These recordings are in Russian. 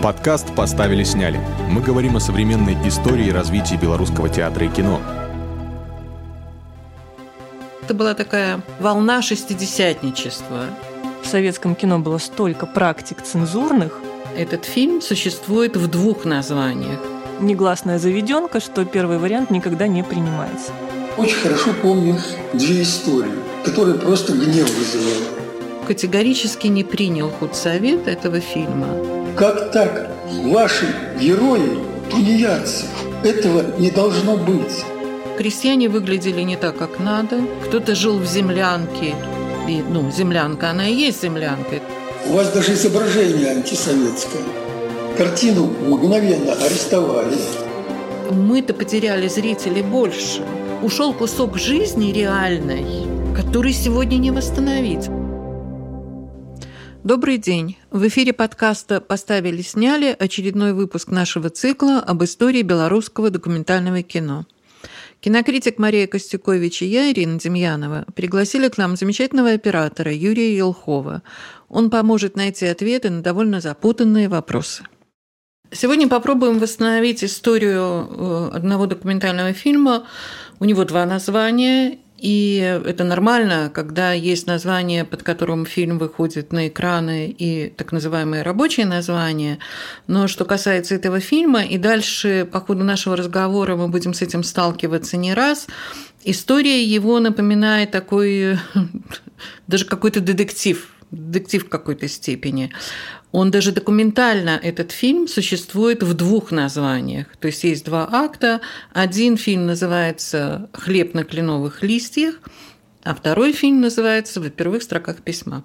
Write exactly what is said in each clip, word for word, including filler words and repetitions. Подкаст «Поставили-сняли». Мы говорим о современной истории развития белорусского театра и кино. Это была такая волна шестидесятничества. В советском кино было столько практик цензурных. Этот фильм существует в двух названиях. Негласная заведенка, что первый вариант никогда не принимается. Очень хорошо помню две истории, которые просто гнев вызывали. Категорически не принял худсовет этого фильма. Как так? Ваши герои тунеядцы. Этого не должно быть. Крестьяне выглядели не так, как надо. Кто-то жил в землянке. И, ну, землянка, она и есть землянка. У вас даже изображение антисоветское. Картину мгновенно арестовали. Мы-то потеряли зрителей больше. Ушел кусок жизни реальной, который сегодня не восстановить. Добрый день. В эфире подкаста «Поставили-сняли» очередной выпуск нашего цикла об истории белорусского документального кино. Кинокритик Мария Костюкович и я, Ирина Демьянова, пригласили к нам замечательного оператора Юрия Елхова. Он поможет найти ответы на довольно запутанные вопросы. Сегодня попробуем восстановить историю одного документального фильма. У него два названия, и это нормально, когда есть название, под которым фильм выходит на экраны, и так называемые рабочие названия. Но что касается этого фильма, и дальше по ходу нашего разговора мы будем с этим сталкиваться не раз, история его напоминает такой, даже какой-то детектив, детектив в какой-то степени. Он даже документально, этот фильм, существует в двух названиях. То есть есть два акта. Один фильм называется «Хлеб на кленовых листьях», а второй фильм называется «В первых строках письма».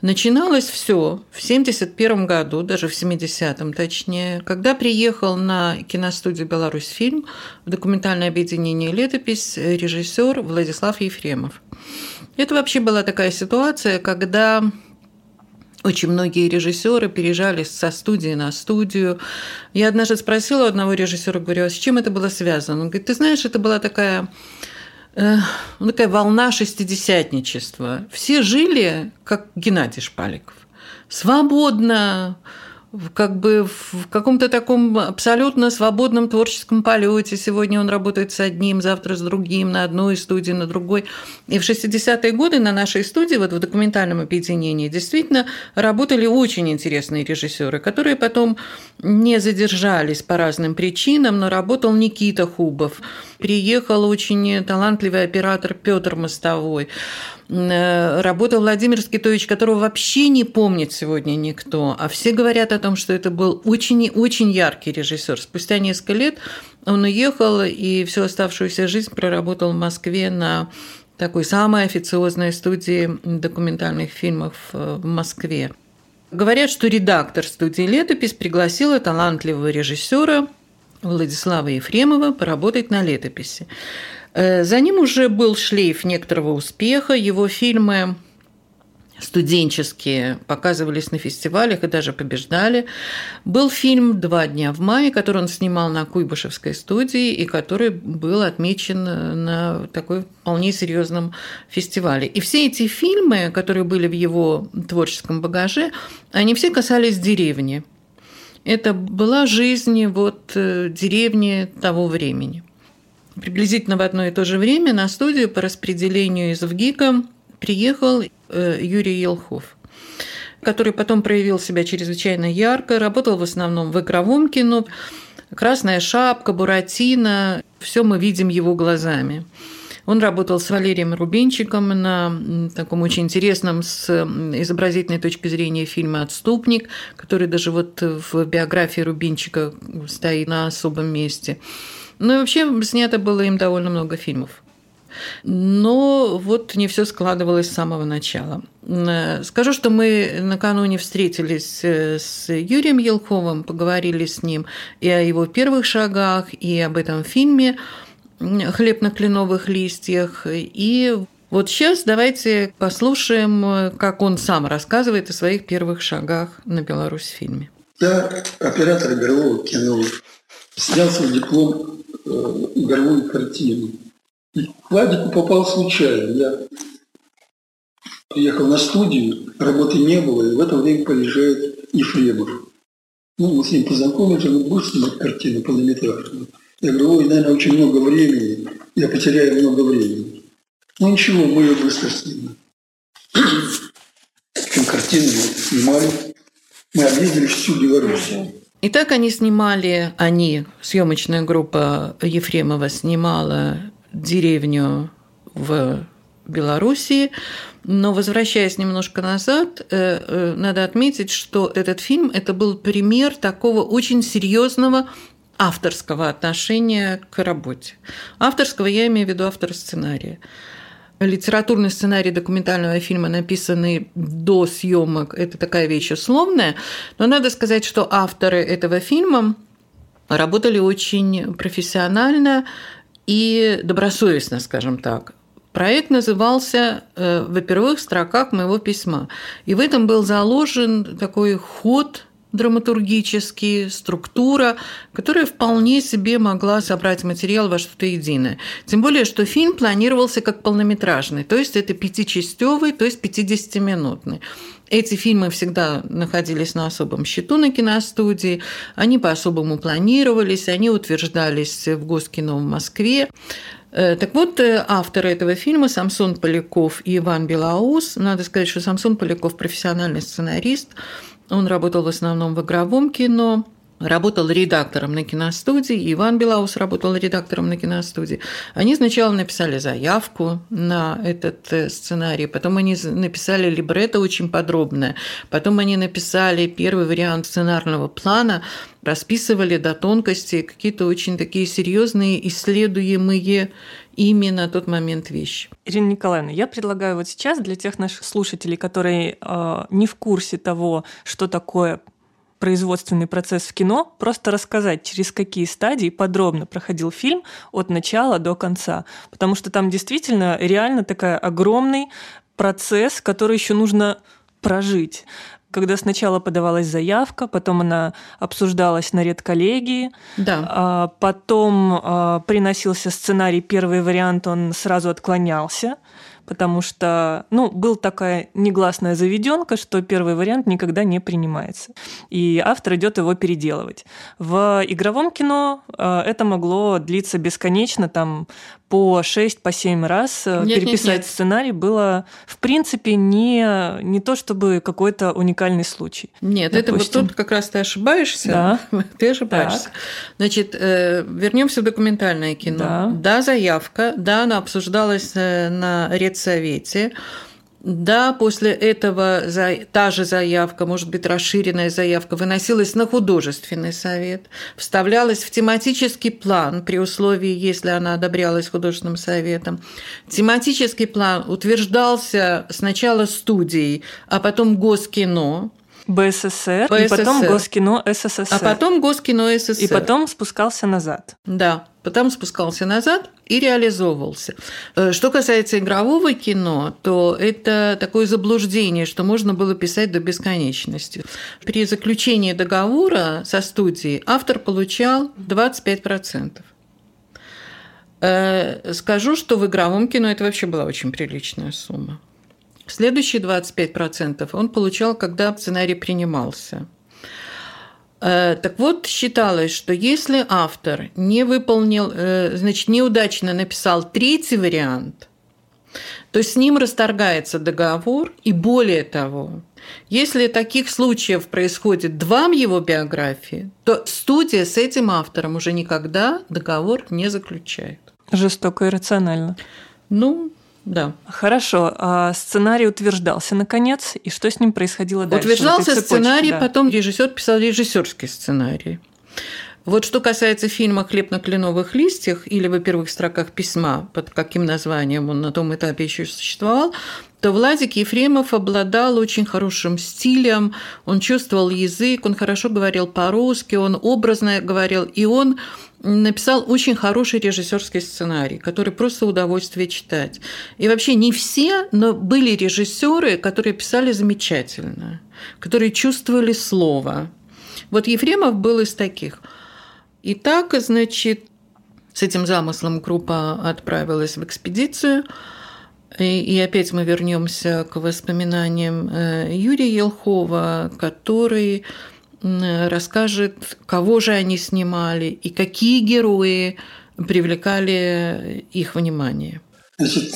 Начиналось все в семьдесят первом году, даже в семидесятом точнее, когда приехал на киностудию «Беларусьфильм» в документальное объединение «Летопись» режиссер Владислав Ефремов. Это вообще была такая ситуация, когда очень многие режиссеры переезжали со студии на студию. Я однажды спросила у одного режиссера, говорю, а с чем это было связано? Он говорит, ты знаешь, это была такая, э, такая волна шестидесятничества. Все жили, как Геннадий Шпаликов, свободно, как бы в каком-то таком абсолютно свободном творческом полете. Сегодня он работает с одним, завтра с другим, на одной студии, на другой. И в шестидесятые годы на нашей студии, вот в документальном объединении, действительно работали очень интересные режиссеры, которые потом не задержались по разным причинам, но работал Никита Хубов. Приехал очень талантливый оператор Петр Мостовой. Работал Владимир Скитович, которого вообще не помнит сегодня никто, а все говорят о том, что это был очень и очень яркий режиссер. Спустя несколько лет он уехал и всю оставшуюся жизнь проработал в Москве на такой самой официозной студии документальных фильмов в Москве. Говорят, что редактор студии «Летопись» пригласила талантливого режиссера Владислава Ефремова поработать на «Летописи». За ним уже был шлейф некоторого успеха. Его фильмы студенческие показывались на фестивалях и даже побеждали. Был фильм «Два дня в мае», который он снимал на Куйбышевской студии и который был отмечен на такой вполне серьезном фестивале. И все эти фильмы, которые были в его творческом багаже, они все касались деревни. Это была жизнь вот, деревни того времени. Приблизительно в одно и то же время на студию по распределению из ВГИКа приехал Юрий Елхов, который потом проявил себя чрезвычайно ярко, работал в основном в игровом кино. «Красная шапка», «Буратино» – все мы видим его глазами. Он работал с Валерием Рубинчиком на таком очень интересном с изобразительной точки зрения фильме «Отступник», который даже вот в биографии Рубинчика стоит на особом месте. Ну и вообще снято было им довольно много фильмов. Но вот не все складывалось с самого начала. Скажу, что мы накануне встретились с Юрием Елховым, поговорили с ним и о его первых шагах, и об этом фильме «Хлеб на кленовых листьях». И вот сейчас давайте послушаем, как он сам рассказывает о своих первых шагах на «Беларусьфильме». Я оператор игрового кино. Снял свой диплом игровую картину. И к Владику попал случайно. Я приехал на студию, работы не было, и в это время приезжает Ефремов. Ну, мы с ним познакомились, он будет снимать картину полнометражную. Я говорю, ой, наверное, очень много времени, я потеряю много времени. Ну ничего, мы ее быстро снимем. Картину снимали, мы объездили всю Белоруссию. Итак, они снимали, они, съемочная группа Ефремова снимала деревню в Белоруссии, но, возвращаясь немножко назад, надо отметить, что этот фильм – это был пример такого очень серьезного авторского отношения к работе. Авторского, я имею в виду автора сценария. Литературный сценарий документального фильма, написанный до съемок, это такая вещь условная, но надо сказать, что авторы этого фильма работали очень профессионально и добросовестно, скажем так. Проект назывался «В первых строках моего письма». И в этом был заложен такой ход драматургический, структура, которая вполне себе могла собрать материал во что-то единое. Тем более, что фильм планировался как полнометражный, то есть это пятичастёвый, то есть пятидесятиминутный. Эти фильмы всегда находились на особом счету на киностудии, они по-особому планировались, они утверждались в Госкино в Москве. Так вот, авторы этого фильма Самсон Поляков и Иван Белоус. Надо сказать, что Самсон Поляков – профессиональный сценарист. Он работал в основном в игровом кино, работал редактором на киностудии, и Иван Белоус работал редактором на киностудии. Они сначала написали заявку на этот сценарий, потом они написали либретто очень подробное, потом они написали первый вариант сценарного плана, расписывали до тонкости какие-то очень такие серьезные исследуемые ими на тот момент вещи. Ирина Николаевна, я предлагаю вот сейчас для тех наших слушателей, которые э, не в курсе того, что такое производственный процесс в кино, просто рассказать, через какие стадии подробно проходил фильм от начала до конца. Потому что там действительно реально такой огромный процесс, который еще нужно прожить. Когда сначала подавалась заявка, потом она обсуждалась на редколлегии, да. Потом приносился сценарий, первый вариант, он сразу отклонялся, потому что, ну, была такая негласная заведенка, что первый вариант никогда не принимается, и автор идет его переделывать. В игровом кино это могло длиться бесконечно, там по шесть-семь раз нет, переписать нет, нет. сценарий было, в принципе, не, не то чтобы какой-то уникальный случай. Нет, допустим. Это вот тут как раз ты ошибаешься. Да. Ты ошибаешься. Так. Значит, вернемся в документальное кино. Да, да, заявка, да, она обсуждалась на редсовете. Да, после этого та же заявка, может быть, расширенная заявка, выносилась на художественный совет, вставлялась в тематический план при условии, если она одобрялась художественным советом. Тематический план утверждался сначала студией, а потом Госкино. БССР, БССР, и потом Госкино СССР. А потом Госкино СССР. И потом спускался назад. Да, потом спускался назад и реализовывался. Что касается игрового кино, то это такое заблуждение, что можно было писать до бесконечности. При заключении договора со студией автор получал двадцать пять процентов. Скажу, что в игровом кино это вообще была очень приличная сумма. Следующие двадцать пять процентов он получал, когда сценарий принимался. Так вот, считалось, что если автор не выполнил, значит, неудачно написал третий вариант, то с ним расторгается договор, и более того, если таких случаев происходит два в его биографии, то студия с этим автором уже никогда договор не заключает. Жестоко и рационально. Ну... Да. Хорошо. А сценарий утверждался наконец, и что с ним происходило дальше? Утверждался сценарий, да. Потом режиссер писал режиссерский сценарий. Вот что касается фильма «Хлеб на кленовых листьях» или «Во первых строках письма», под каким названием он на том этапе еще существовал, то Владик Ефремов обладал очень хорошим стилем, он чувствовал язык, он хорошо говорил по-русски, он образно говорил, и он написал очень хороший режиссерский сценарий, который просто удовольствие читать. И вообще не все, но были режиссеры, которые писали замечательно, которые чувствовали слово. Вот Ефремов был из таких. И так, значит, с этим замыслом группа отправилась в экспедицию. И, и опять мы вернемся к воспоминаниям Юрия Елхова, который расскажет, кого же они снимали и какие герои привлекали их внимание. Значит,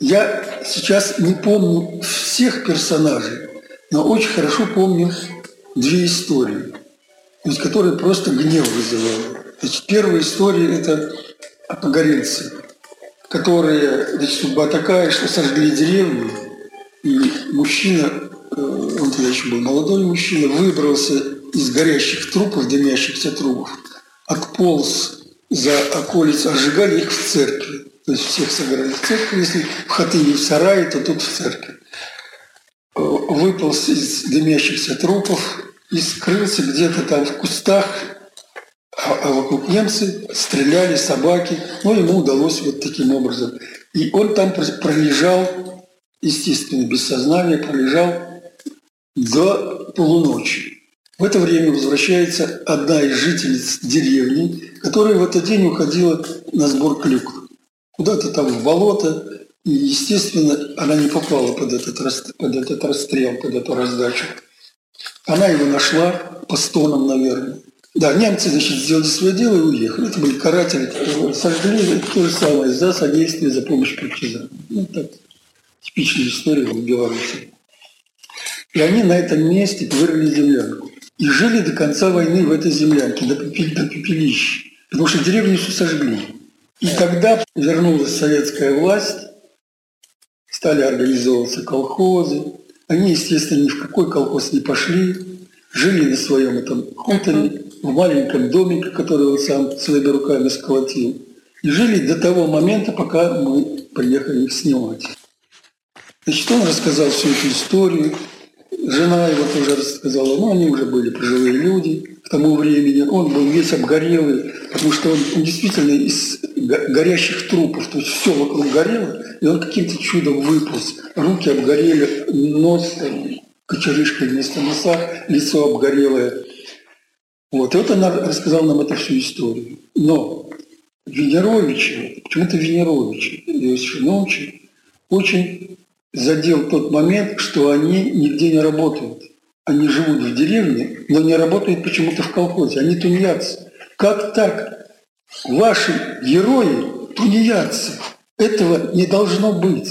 я сейчас не помню всех персонажей, но очень хорошо помню две истории, которые просто гнев вызывали. Значит, первая история – это погорельцы, которые, значит, судьба такая, что сожгли деревню, и мужчина, он тогда еще был молодой мужчина, выбрался из горящих трупов, дымящихся трупов, отполз за околицу, ожигали их в церкви. То есть всех собирали в церкви, если в хатыне в сарае, то тут в церкви. Выполз из дымящихся трупов и скрылся где-то там в кустах, а вокруг немцы стреляли, собаки, но ему удалось вот таким образом. И он там пролежал, естественно, без сознания, пролежал до полуночи. В это время возвращается одна из жительниц деревни, которая в этот день уходила на сбор клюквы. Куда-то там в болото, и, естественно, она не попала под этот, под этот расстрел, под эту раздачу. Она его нашла по стонам, наверное. Да, немцы, значит, сделали свое дело и уехали. Это были каратели, сожгли то же самое за содействие, за помощь партизанам. Ну, так, типичная история в Беларуси. И они на этом месте вырыли землянку. И жили до конца войны в этой землянке, до, пепель, до пепелища. Потому что деревню все сожгли. И когда вернулась советская власть, стали организовываться колхозы. Они, естественно, ни в какой колхоз не пошли. Жили на своем этом хуторе, в маленьком домике, который он сам своими руками сколотил. И жили до того момента, пока мы приехали их снимать. Значит, он рассказал всю эту историю. Жена его тоже рассказала. Ну, они уже были пожилые люди к тому времени. Он был весь обгорелый, потому что он, он действительно из горящих трупов. То есть все вокруг горело, и он каким-то чудом выполз. Руки обгорели, нос, кочерышкой вместо носа, лицо обгорелое. Вот. И вот она рассказала нам эту всю историю. Но Венеровича, почему-то Венеровича, Иосиф Венеровича, очень задел тот момент, что они нигде не работают. Они живут в деревне, но не работают почему-то в колхозе. Они тунеядцы. Как так? Ваши герои тунеядцы. Этого не должно быть.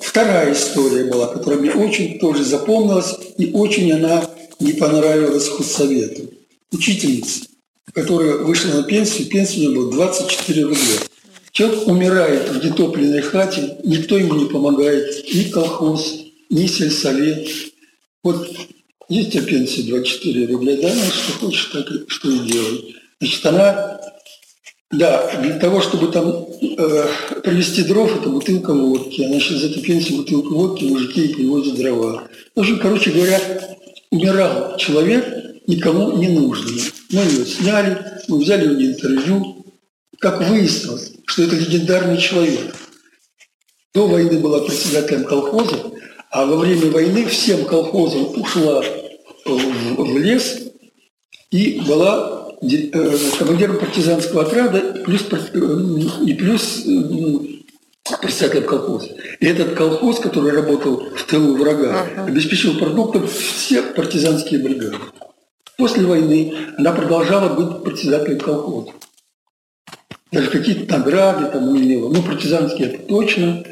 Вторая история была, которая мне очень тоже запомнилась, и очень она не понравилась худсовету. Учительница, которая вышла на пенсию, пенсия у нее была двадцать четыре рубля. Человек умирает в нетопленной хате, никто ему не помогает, ни колхоз, ни сельсовет. Вот есть у тебя пенсия двадцать четыре рубля, да, ну, что хочешь, так и, что и делай. Значит, она... Да, для того, чтобы там э, привезти дров, это бутылка водки. Она сейчас за эту пенсию бутылку водки, мужики и привозят дрова. В общем, короче говоря, умирал человек, никому не нужный. Мы ее сняли, мы взяли у нее интервью. Как выяснилось, что это легендарный человек. До войны была председателем колхоза, а во время войны всем колхозам ушла в лес и была... командиром партизанского отряда плюс, и плюс председателем колхоза. И этот колхоз, который работал в тылу врага, ага. обеспечил продуктом все партизанские бригады. После войны она продолжала быть председателем колхоза. Даже какие-то награды там имела. Ну, партизанские это точно.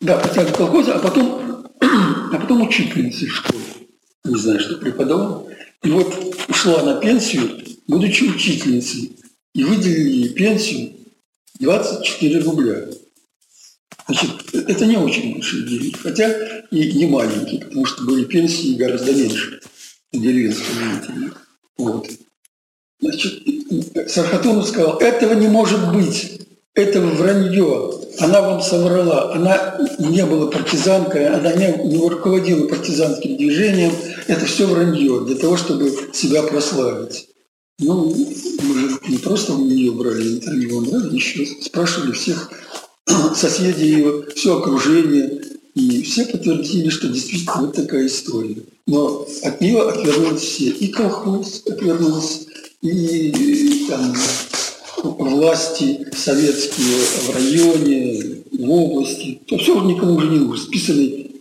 Да, председатель колхоза, а потом, а потом учительница в школе. Не знаю, что преподавала. И вот ушла на пенсию, будучи учительницей, и выделили ей пенсию двадцать четыре рубля. Значит, это не очень большие деньги, хотя и не маленькие, потому что были пенсии гораздо меньше деревенских жителей. Вот. Значит, Сарахатунов сказал, этого не может быть, это вранье, она вам соврала, она не была партизанкой, она не, не руководила партизанским движением, это все вранье для того, чтобы себя прославить. Ну, мы же не просто у нее брали интервью, мы брали еще, спрашивали всех соседей его, все окружение, и все подтвердили, что действительно вот такая история. Но от нее отвернулись все, и колхоз отвернулся, и, и там, власти советские в районе, в области, то все никому уже не нужно, списанный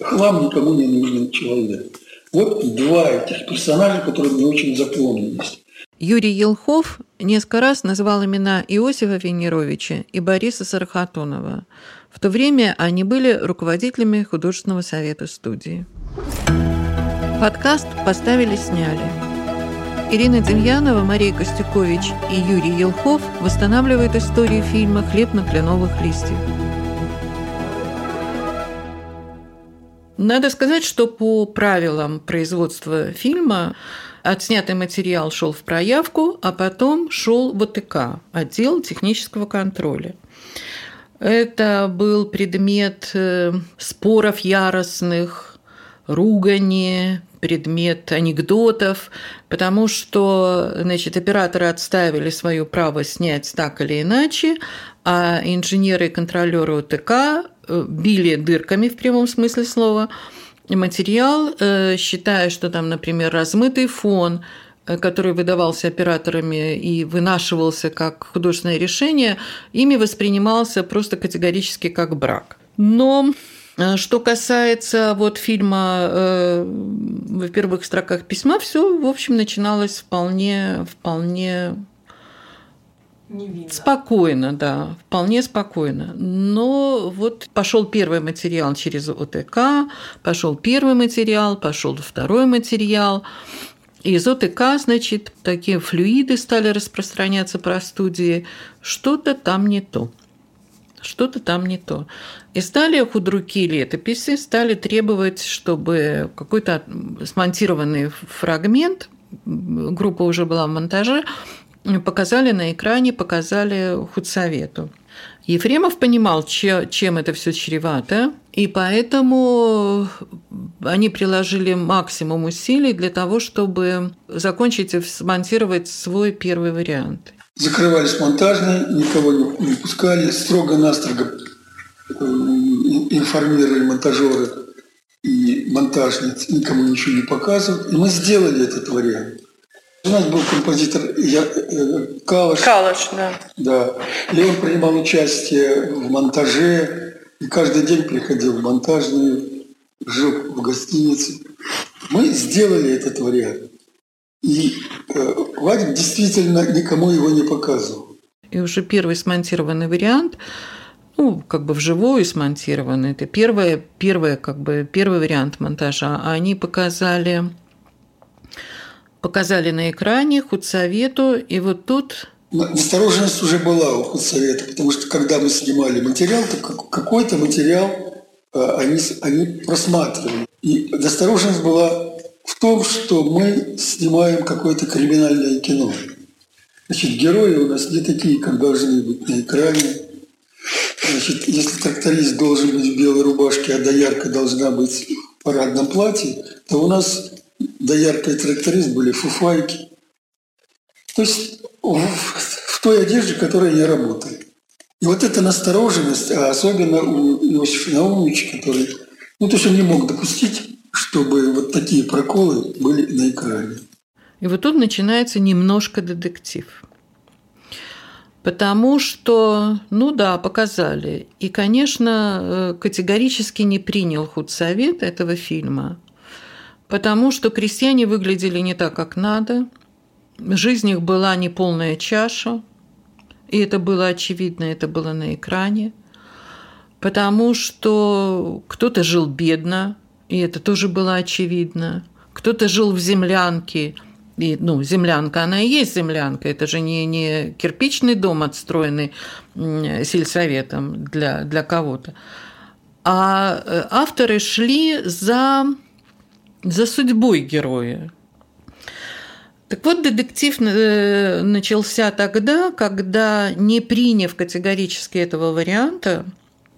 хлам никому не нужный человек. Вот два этих персонажа, которые мне очень запомнились. Юрий Елхов несколько раз назвал имена Иосифа Венеровича и Бориса Сарахатунова. В то время они были руководителями художественного совета студии. Подкаст «Поставили-сняли». Ирина Демьянова, Мария Костюкович и Юрий Елхов восстанавливают историю фильма «Хлеб на кленовых листьях». Надо сказать, что по правилам производства фильма отснятый материал шел в проявку, а потом шел в ОТК, отдел технического контроля. Это был предмет споров яростных, ругани, предмет анекдотов, потому что, значит, операторы отстаивали свое право снять так или иначе, а инженеры и контролеры ОТК били дырками в прямом смысле слова материал, считая, что там, например, размытый фон, который выдавался операторами и вынашивался как художественное решение, ими воспринимался просто категорически как брак. Но что касается вот фильма «В первых строках письма», все, в общем, начиналось вполне, вполне спокойно, да, вполне спокойно. Но вот пошел первый материал через ОТК, пошел первый материал, пошел второй материал. И из ОТК, значит, такие флюиды стали распространяться про студии. Что-то там не то. Что-то там не то. И стали худруки летописи, стали требовать, чтобы какой-то смонтированный фрагмент, группа уже была в монтаже, показали на экране, показали худсовету. Ефремов понимал, чем это все чревато, и поэтому они приложили максимум усилий для того, чтобы закончить и смонтировать свой первый вариант. Закрывались монтажные, никого не пускали, строго-настрого информировали монтажеры и монтажниц, никому ничего не показывают. И мы сделали этот вариант. У нас был композитор Я... Калыш. Калыш, да. Да. И он принимал участие в монтаже, и каждый день приходил в монтажную, жил в гостинице. Мы сделали этот вариант. И Вадик действительно никому его не показывал. И уже первый смонтированный вариант, ну, как бы вживую смонтированный, это первое, первое, как бы, первый вариант монтажа. А они показали, показали на экране худсовету, и вот тут... Настороженность уже была у худсовета, потому что когда мы снимали материал, то какой-то материал они, они просматривали. И настороженность была в том, что мы снимаем какое-то криминальное кино. Значит, герои у нас не такие, как должны быть на экране. Значит, если тракторист должен быть в белой рубашке, а доярка должна быть в парадном платье, то у нас доярка и тракторист были фуфайки. То есть в той одежде, в которой они работали. И вот эта настороженность, а особенно у Иосифа Наумовича, который... Ну, то есть он не мог допустить, чтобы вот такие проколы были на экране. И вот тут начинается немножко детектив. Потому что, ну да, показали. И, конечно, категорически не принял худсовет этого фильма, потому что крестьяне выглядели не так, как надо, жизнь их была неполная чаша, и это было очевидно, это было на экране, потому что кто-то жил бедно, и это тоже было очевидно. Кто-то жил в землянке. И, ну, землянка, она и есть землянка. Это же не, не кирпичный дом, отстроенный сельсоветом для, для кого-то. А авторы шли за, за судьбой героя. Так вот, детектив начался тогда, когда, не приняв категорически этого варианта,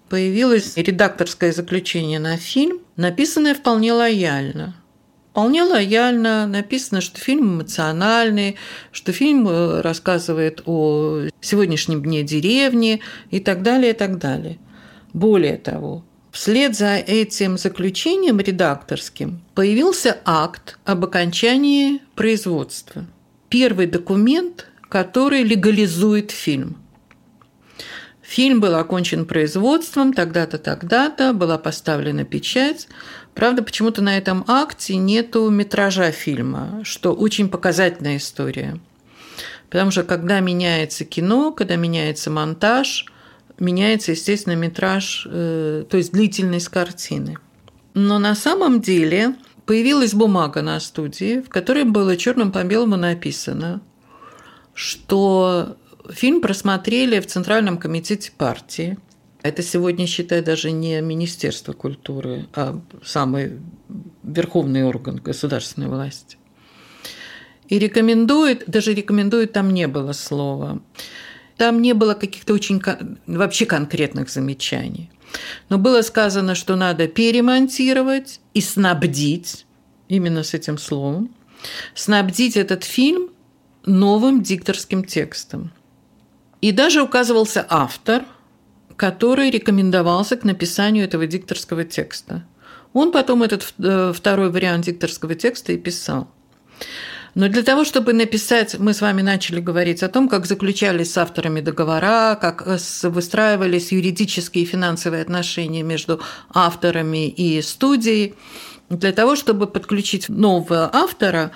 появилось редакторское заключение на фильм, написанное вполне лояльно. Вполне лояльно написано, что фильм эмоциональный, что фильм рассказывает о сегодняшнем дне деревни и так далее, и так далее. Более того, вслед за этим заключением редакторским появился акт об окончании производства. Первый документ, который легализует фильм. Фильм был окончен производством тогда-то, тогда-то, была поставлена печать. Правда, почему-то на этом акте нету метража фильма, что очень показательная история. Потому что когда меняется кино, когда меняется монтаж, меняется, естественно, метраж, то есть длительность картины. Но на самом деле появилась бумага на студии, в которой было черным по белому написано, что фильм просмотрели в Центральном комитете партии. Это сегодня, считай, даже не Министерство культуры, а самый верховный орган государственной власти. И рекомендует, даже рекомендует, там не было слова. Там не было каких-то очень вообще конкретных замечаний. Но было сказано, что надо перемонтировать и снабдить, именно с этим словом, снабдить этот фильм новым дикторским текстом. И даже указывался автор, который рекомендовался к написанию этого дикторского текста. Он потом этот второй вариант дикторского текста и писал. Но для того, чтобы написать, мы с вами начали говорить о том, как заключались с авторами договора, как выстраивались юридические и финансовые отношения между авторами и студией. Для того, чтобы подключить нового автора,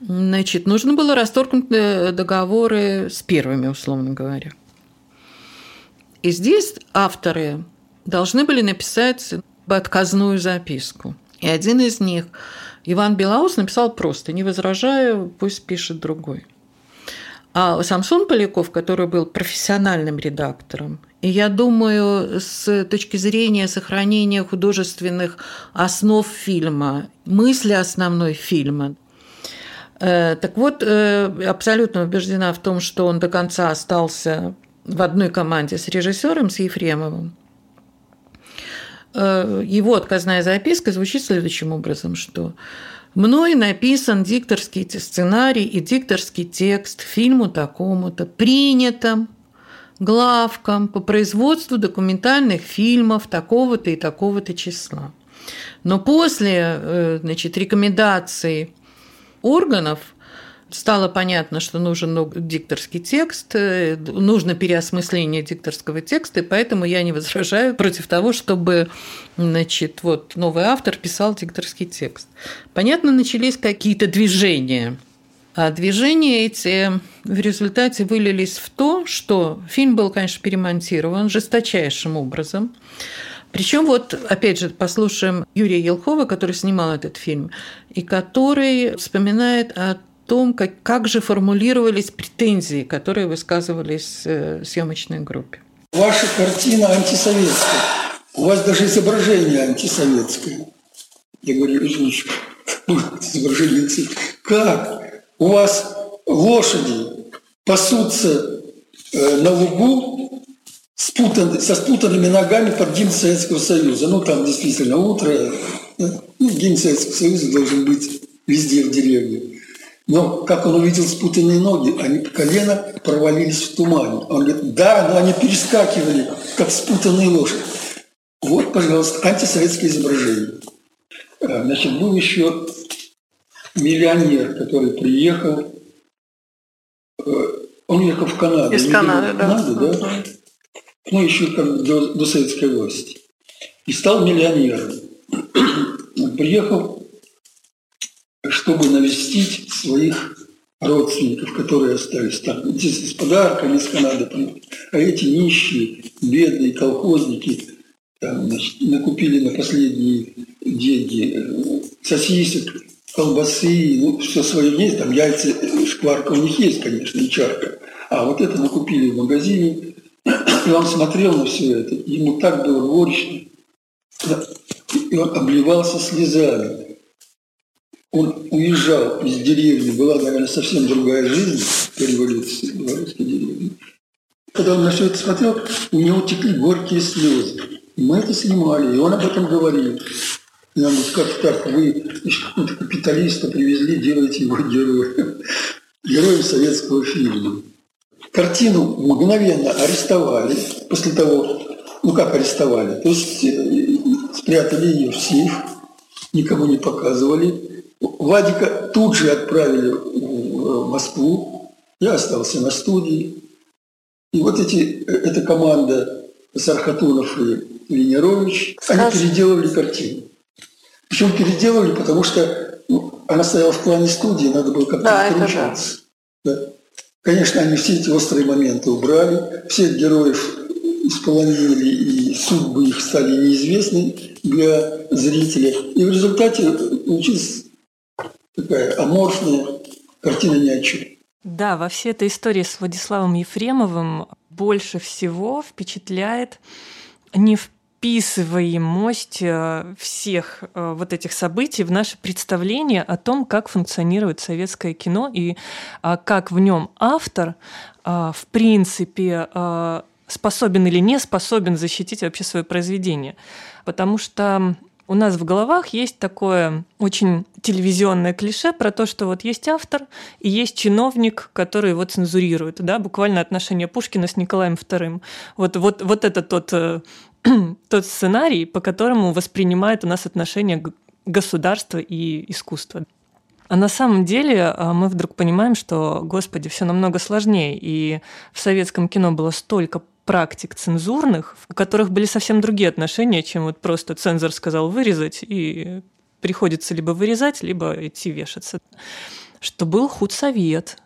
значит, нужно было расторгнуть договоры с первыми, условно говоря. И здесь авторы должны были написать отказную записку. И один из них, Иван Белоус, написал просто: «Не возражаю, пусть пишет другой». А Самсон Поляков, который был профессиональным редактором, и я думаю, с точки зрения сохранения художественных основ фильма, мысли основной фильма, так вот, абсолютно убеждена в том, что он до конца остался в одной команде с режиссером, с Ефремовым. Его отказная записка звучит следующим образом, что «Мной написан дикторский сценарий и дикторский текст фильму такому-то, принятым главкам по производству документальных фильмов такого-то и такого-то числа». Но после, значит, рекомендаций органов стало понятно, что нужен дикторский текст, нужно переосмысление дикторского текста, и поэтому я не возражаю против того, чтобы, значит, вот новый автор писал дикторский текст. Понятно, начались какие-то движения. А движения эти в результате вылились в то, что фильм был, конечно, перемонтирован жесточайшим образом. Причем вот, опять же, послушаем Юрия Елхова, который снимал этот фильм, и который вспоминает о том, как, как же формулировались претензии, которые высказывались в съемочной группе. Ваша картина антисоветская. У вас даже изображение антисоветское. Я говорю: Ильич, изображение антисоветское. Как? У вас лошади пасутся на лугу со спутанными ногами под гимн Советского Союза. Ну, там действительно утро. Ну, гимн Советского Союза должен быть везде в деревне. Но как он увидел спутанные ноги, они по колено провалились в тумане. Он говорит: да, но они перескакивали, как спутанные лошади. Вот, пожалуйста, антисоветские изображения. Значит, был еще миллионер, который приехал. Он ехал в Канаду. Из Канады, да. Канаду, да? да. Ну, еще как до, до советской власти. И стал миллионером. Он приехал, чтобы навестить своих родственников, которые остались там. Здесь с подарками из Канады. А эти нищие, бедные колхозники там, значит, накупили на последние деньги сосисок, колбасы, ну, все свое есть. Там яйца, шкварка у них есть, конечно, и чарка. А вот это накупили в магазине. И он смотрел на все это. Ему так было горько. И он обливался слезами. Он уезжал из деревни, была, наверное, совсем другая жизнь до революции, белорусской деревни. Когда он на все это смотрел, у него текли горькие слезы. И мы это снимали, и он об этом говорил. И нам говорит: как так, вы какого-то капиталиста привезли, делаете его героем, героем советского фильма. Картину мгновенно арестовали после того, ну как арестовали, то есть спрятали ее в сейф, никому не показывали. Владика тут же отправили в Москву, я остался на студии. И вот эти, эта команда Сарахатунов и Венерович, они переделывали картину. Причем переделывали, потому что ну, она стояла в плане студии, надо было как-то да, выкручиваться. Да. Конечно, они все эти острые моменты убрали, всех героев исполонили, и судьбы их стали неизвестны для зрителя. И в результате получилась такая аморфная картина ни о чем. Да, во всей этой истории с Владиславом Ефремовым больше всего впечатляет невписываемость всех вот этих событий в наше представление о том, как функционирует советское кино и как в нем автор, в принципе, способен или не способен защитить вообще свое произведение. Потому что у нас в головах есть такое очень телевизионное клише про то, что вот есть автор и есть чиновник, который его цензурирует. Да? Буквально отношения Пушкина с Николаем вторым. Вот, вот, вот это тот, тот сценарий, по которому воспринимает у нас отношения государства и искусства. А на самом деле мы вдруг понимаем, что, господи, все намного сложнее. И в советском кино было столько практик цензурных, у которых были совсем другие отношения, чем вот просто цензор сказал вырезать, и приходится либо вырезать, либо идти вешаться. Что был худсовет.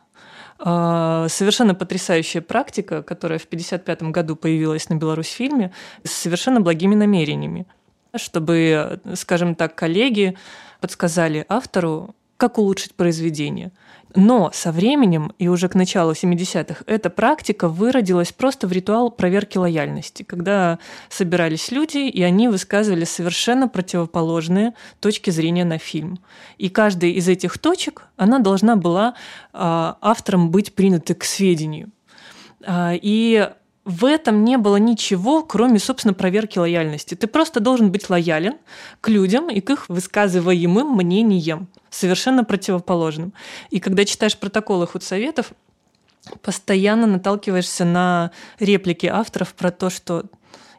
Совершенно потрясающая практика, которая в пятьдесят пятом году появилась на Беларусьфильме с совершенно благими намерениями. Чтобы, скажем так, коллеги подсказали автору, как улучшить произведение. Но со временем, и уже к началу семидесятых, эта практика выродилась просто в ритуал проверки лояльности, когда собирались люди, и они высказывали совершенно противоположные точки зрения на фильм. И каждая из этих точек, она должна была а, автором быть принята к сведению. А, и в этом не было ничего, кроме, собственно, проверки лояльности. Ты просто должен быть лоялен к людям и к их высказываемым мнениям, совершенно противоположным. И когда читаешь протоколы худсоветов, постоянно наталкиваешься на реплики авторов про то, что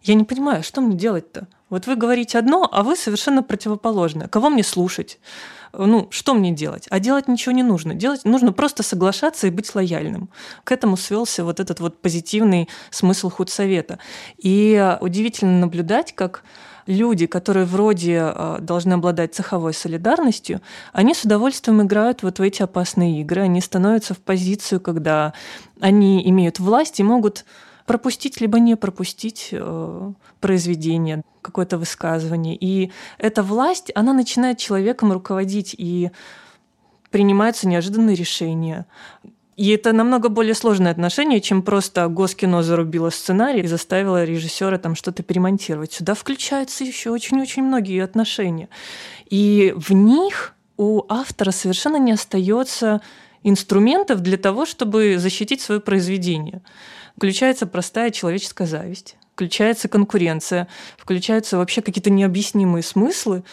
«я не понимаю, что мне делать-то? Вот вы говорите одно, а вы совершенно противоположное. Кого мне слушать? Ну, что мне делать? А делать ничего не нужно. Делать нужно просто соглашаться и быть лояльным». К этому свелся вот этот вот позитивный смысл худсовета. И удивительно наблюдать, как люди, которые вроде должны обладать цеховой солидарностью, они с удовольствием играют вот в эти опасные игры. Они становятся в позицию, когда они имеют власть и могут пропустить либо не пропустить э, произведение, какое-то высказывание. И эта власть, она начинает человеком руководить, и принимаются неожиданные решения. И это намного более сложное отношение, чем просто Госкино зарубило сценарий и заставило режиссера там что-то перемонтировать. Сюда включаются еще очень-очень многие отношения. И в них у автора совершенно не остается инструментов для того, чтобы защитить свое произведение. Включается простая человеческая зависть, включается конкуренция, включаются вообще какие-то необъяснимые смыслы,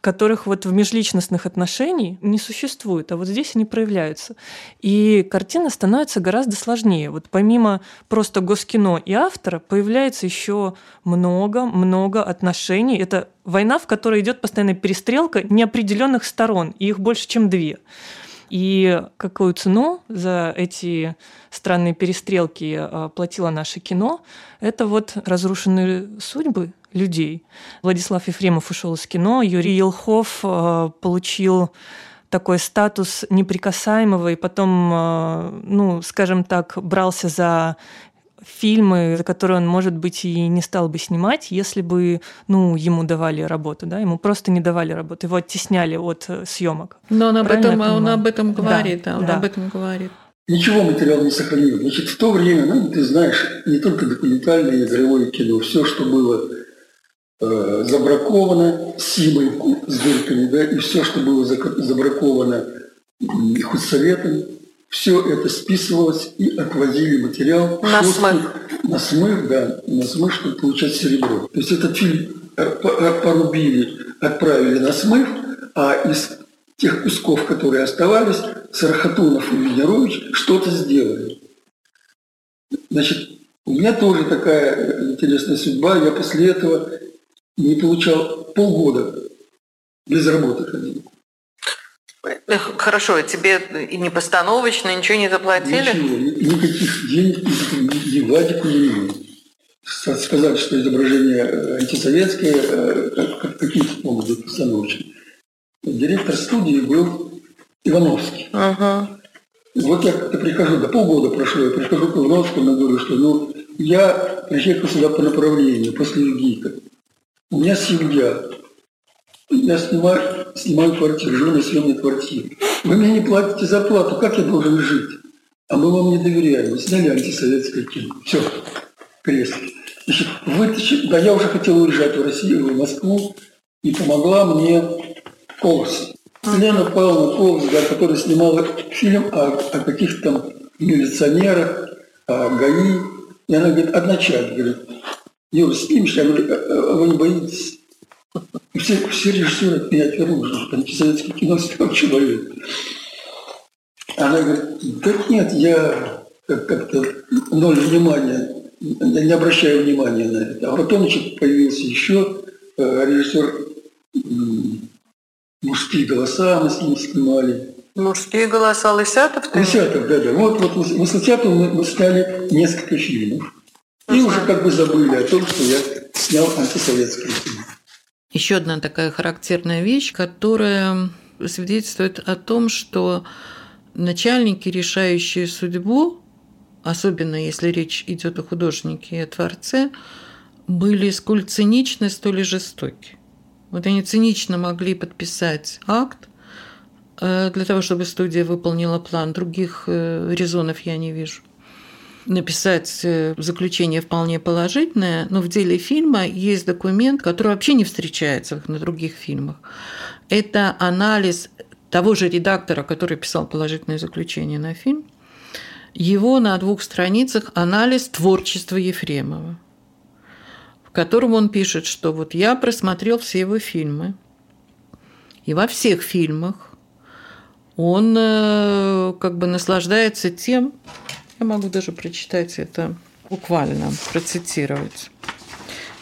которых вот в межличностных отношениях не существует, а вот здесь они проявляются. И картина становится гораздо сложнее. Вот помимо просто Госкино и автора появляется еще много-много отношений. Это война, в которой идет постоянная перестрелка неопределенных сторон, и их больше, чем две. И какую цену за эти странные перестрелки платило наше кино, это вот разрушенные судьбы людей. Владислав Ефремов ушел из кино, Юрий Елхов получил такой статус неприкасаемого и потом, ну, скажем так, брался за фильмы, за которые он, может быть, и не стал бы снимать, если бы ну, ему давали работу. Да? Ему просто не давали работу, его оттесняли от съемок. Но он об, этом, он об этом говорит. Да, да, он да. об этом говорит. Ничего материала не сохранил. Значит, в то время, ну, ты знаешь, не только документальное игровое кино, все, что было э, забраковано симой с дырками, да, и все, что было забраковано э, худсоветом, все это списывалось и отвозили материал на смыв. На смыв, да, на смыв, чтобы получать серебро. То есть этот фильм порубили, отправили на смыв, а из тех кусков, которые оставались, Сарахатунов и Венерович что-то сделали. Значит, у меня тоже такая интересная судьба. Я после этого не получал полгода без работы ходил. Хорошо, тебе и не постановочно, ничего не заплатили? Ничего, никаких денег ни Владику, ни мне. Сказать, что изображение антисоветское, как какие-то поводы постановочные. Директор студии был Ивановский. Ага. Вот я как-то прихожу, до полгода прошло, я прихожу к Ивановскому и говорю, что ну, я приехал сюда по направлению, после ГИКа. У меня семья. Я снимаю, снимаю квартиру, живу на съемной квартире. Вы мне не платите зарплату, как я должен жить? А мы вам не доверяем. Мы сняли антисоветское кино. Все, крест. Значит, вытащили. Да я уже хотел уезжать в Россию, в Москву, и помогла мне Колс. Селена Павлова Колс, да, которая снимала фильм о, о каких-то там милиционерах, о ГАИ. И она говорит, одна часть, говорит, Юра, снимешь? Я говорю, а вы не боитесь? И все, все режиссеры от меня отвернулись, что антисоветское кино снял человек. Она говорит, да нет, я как-то ноль внимания, я не обращаю внимания на это. А потом появился еще режиссер «Мужские голоса», мы с ним снимали. «Мужские голоса» Лысятов? Лысятов, да-да. Вот, вот мы с Лысятовым мы сняли несколько фильмов. И уже как бы забыли о том, что я снял антисоветские фильмы. Еще одна такая характерная вещь, которая свидетельствует о том, что начальники, решающие судьбу, особенно если речь идет о художнике и о творце, были сколь циничны, столь и жестоки. Вот они цинично могли подписать акт для того, чтобы студия выполнила план. Других резонов я не вижу. Написать заключение вполне положительное, но в деле фильма есть документ, который вообще не встречается на других фильмах. Это анализ того же редактора, который писал положительное заключение на фильм, его на двух страницах анализ творчества Ефремова, в котором он пишет, что вот я просмотрел все его фильмы, и во всех фильмах он как бы наслаждается тем, я могу даже прочитать это буквально, процитировать.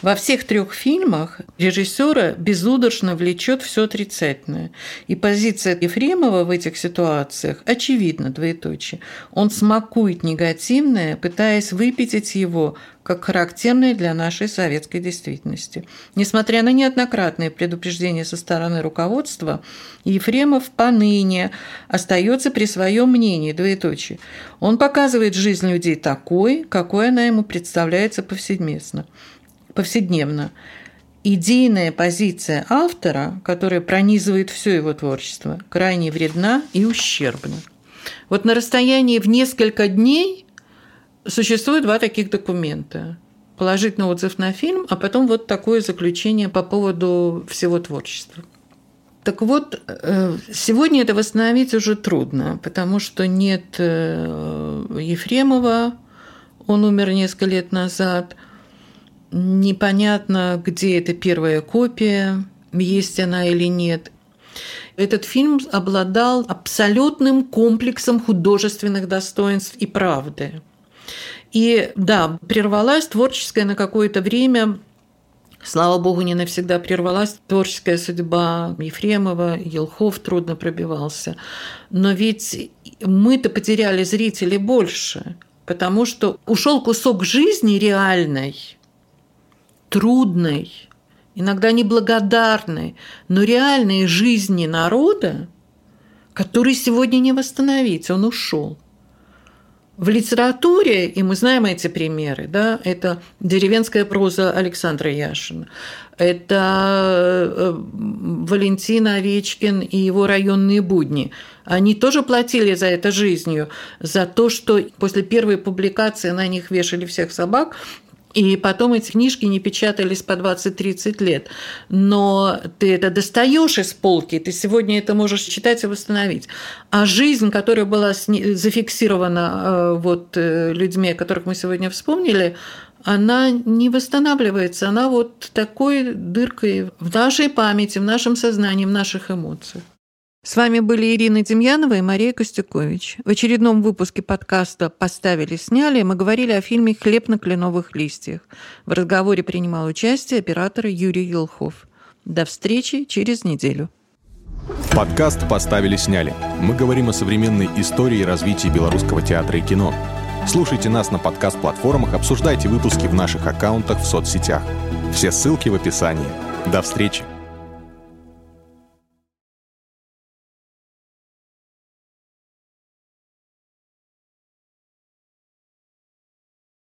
Во всех трех фильмах режиссера безудержно влечет все отрицательное. И позиция Ефремова в этих ситуациях очевидна, двоеточие. Он смакует негативное, пытаясь выпятить его как характерное для нашей советской действительности. Несмотря на неоднократные предупреждения со стороны руководства, Ефремов поныне остается при своем мнении, двоеточие. Он показывает жизнь людей такой, какой она ему представляется повседневно. повседневно. Идейная позиция автора, которая пронизывает все его творчество, крайне вредна и ущербна. Вот на расстоянии в несколько дней существует два таких документа. Положительный отзыв на фильм, а потом вот такое заключение по поводу всего творчества. Так вот, сегодня это восстановить уже трудно, потому что нет Ефремова, он умер несколько лет назад, непонятно, где эта первая копия, есть она или нет. Этот фильм обладал абсолютным комплексом художественных достоинств и правды. И да, прервалась творческая на какое-то время, слава богу, не навсегда прервалась творческая судьба Ефремова, Елхов трудно пробивался. Но ведь мы-то потеряли зрителей больше, потому что ушел кусок жизни реальной, трудной, иногда неблагодарной, но реальной жизни народа, который сегодня не восстановить, он ушел. В литературе, и мы знаем эти примеры, да, это деревенская проза Александра Яшина, это Валентин Овечкин и его районные будни. Они тоже платили за это жизнью, за то, что после первой публикации на них вешали всех собак. И потом эти книжки не печатались по двадцать-тридцать лет. Но ты это достаешь из полки, ты сегодня это можешь читать и восстановить. А жизнь, которая была зафиксирована вот людьми, о которых мы сегодня вспомнили, она не восстанавливается. Она вот такой дыркой в нашей памяти, в нашем сознании, в наших эмоциях. С вами были Ирина Демьянова и Мария Костюкович. В очередном выпуске подкаста «Поставили-сняли» мы говорили о фильме «Хлеб на кленовых листьях». В разговоре принимал участие оператор Юрий Елхов. До встречи через неделю. Подкаст «Поставили-сняли». Мы говорим о современной истории и развитии белорусского театра и кино. Слушайте нас на подкаст-платформах, обсуждайте выпуски в наших аккаунтах в соцсетях. Все ссылки в описании. До встречи!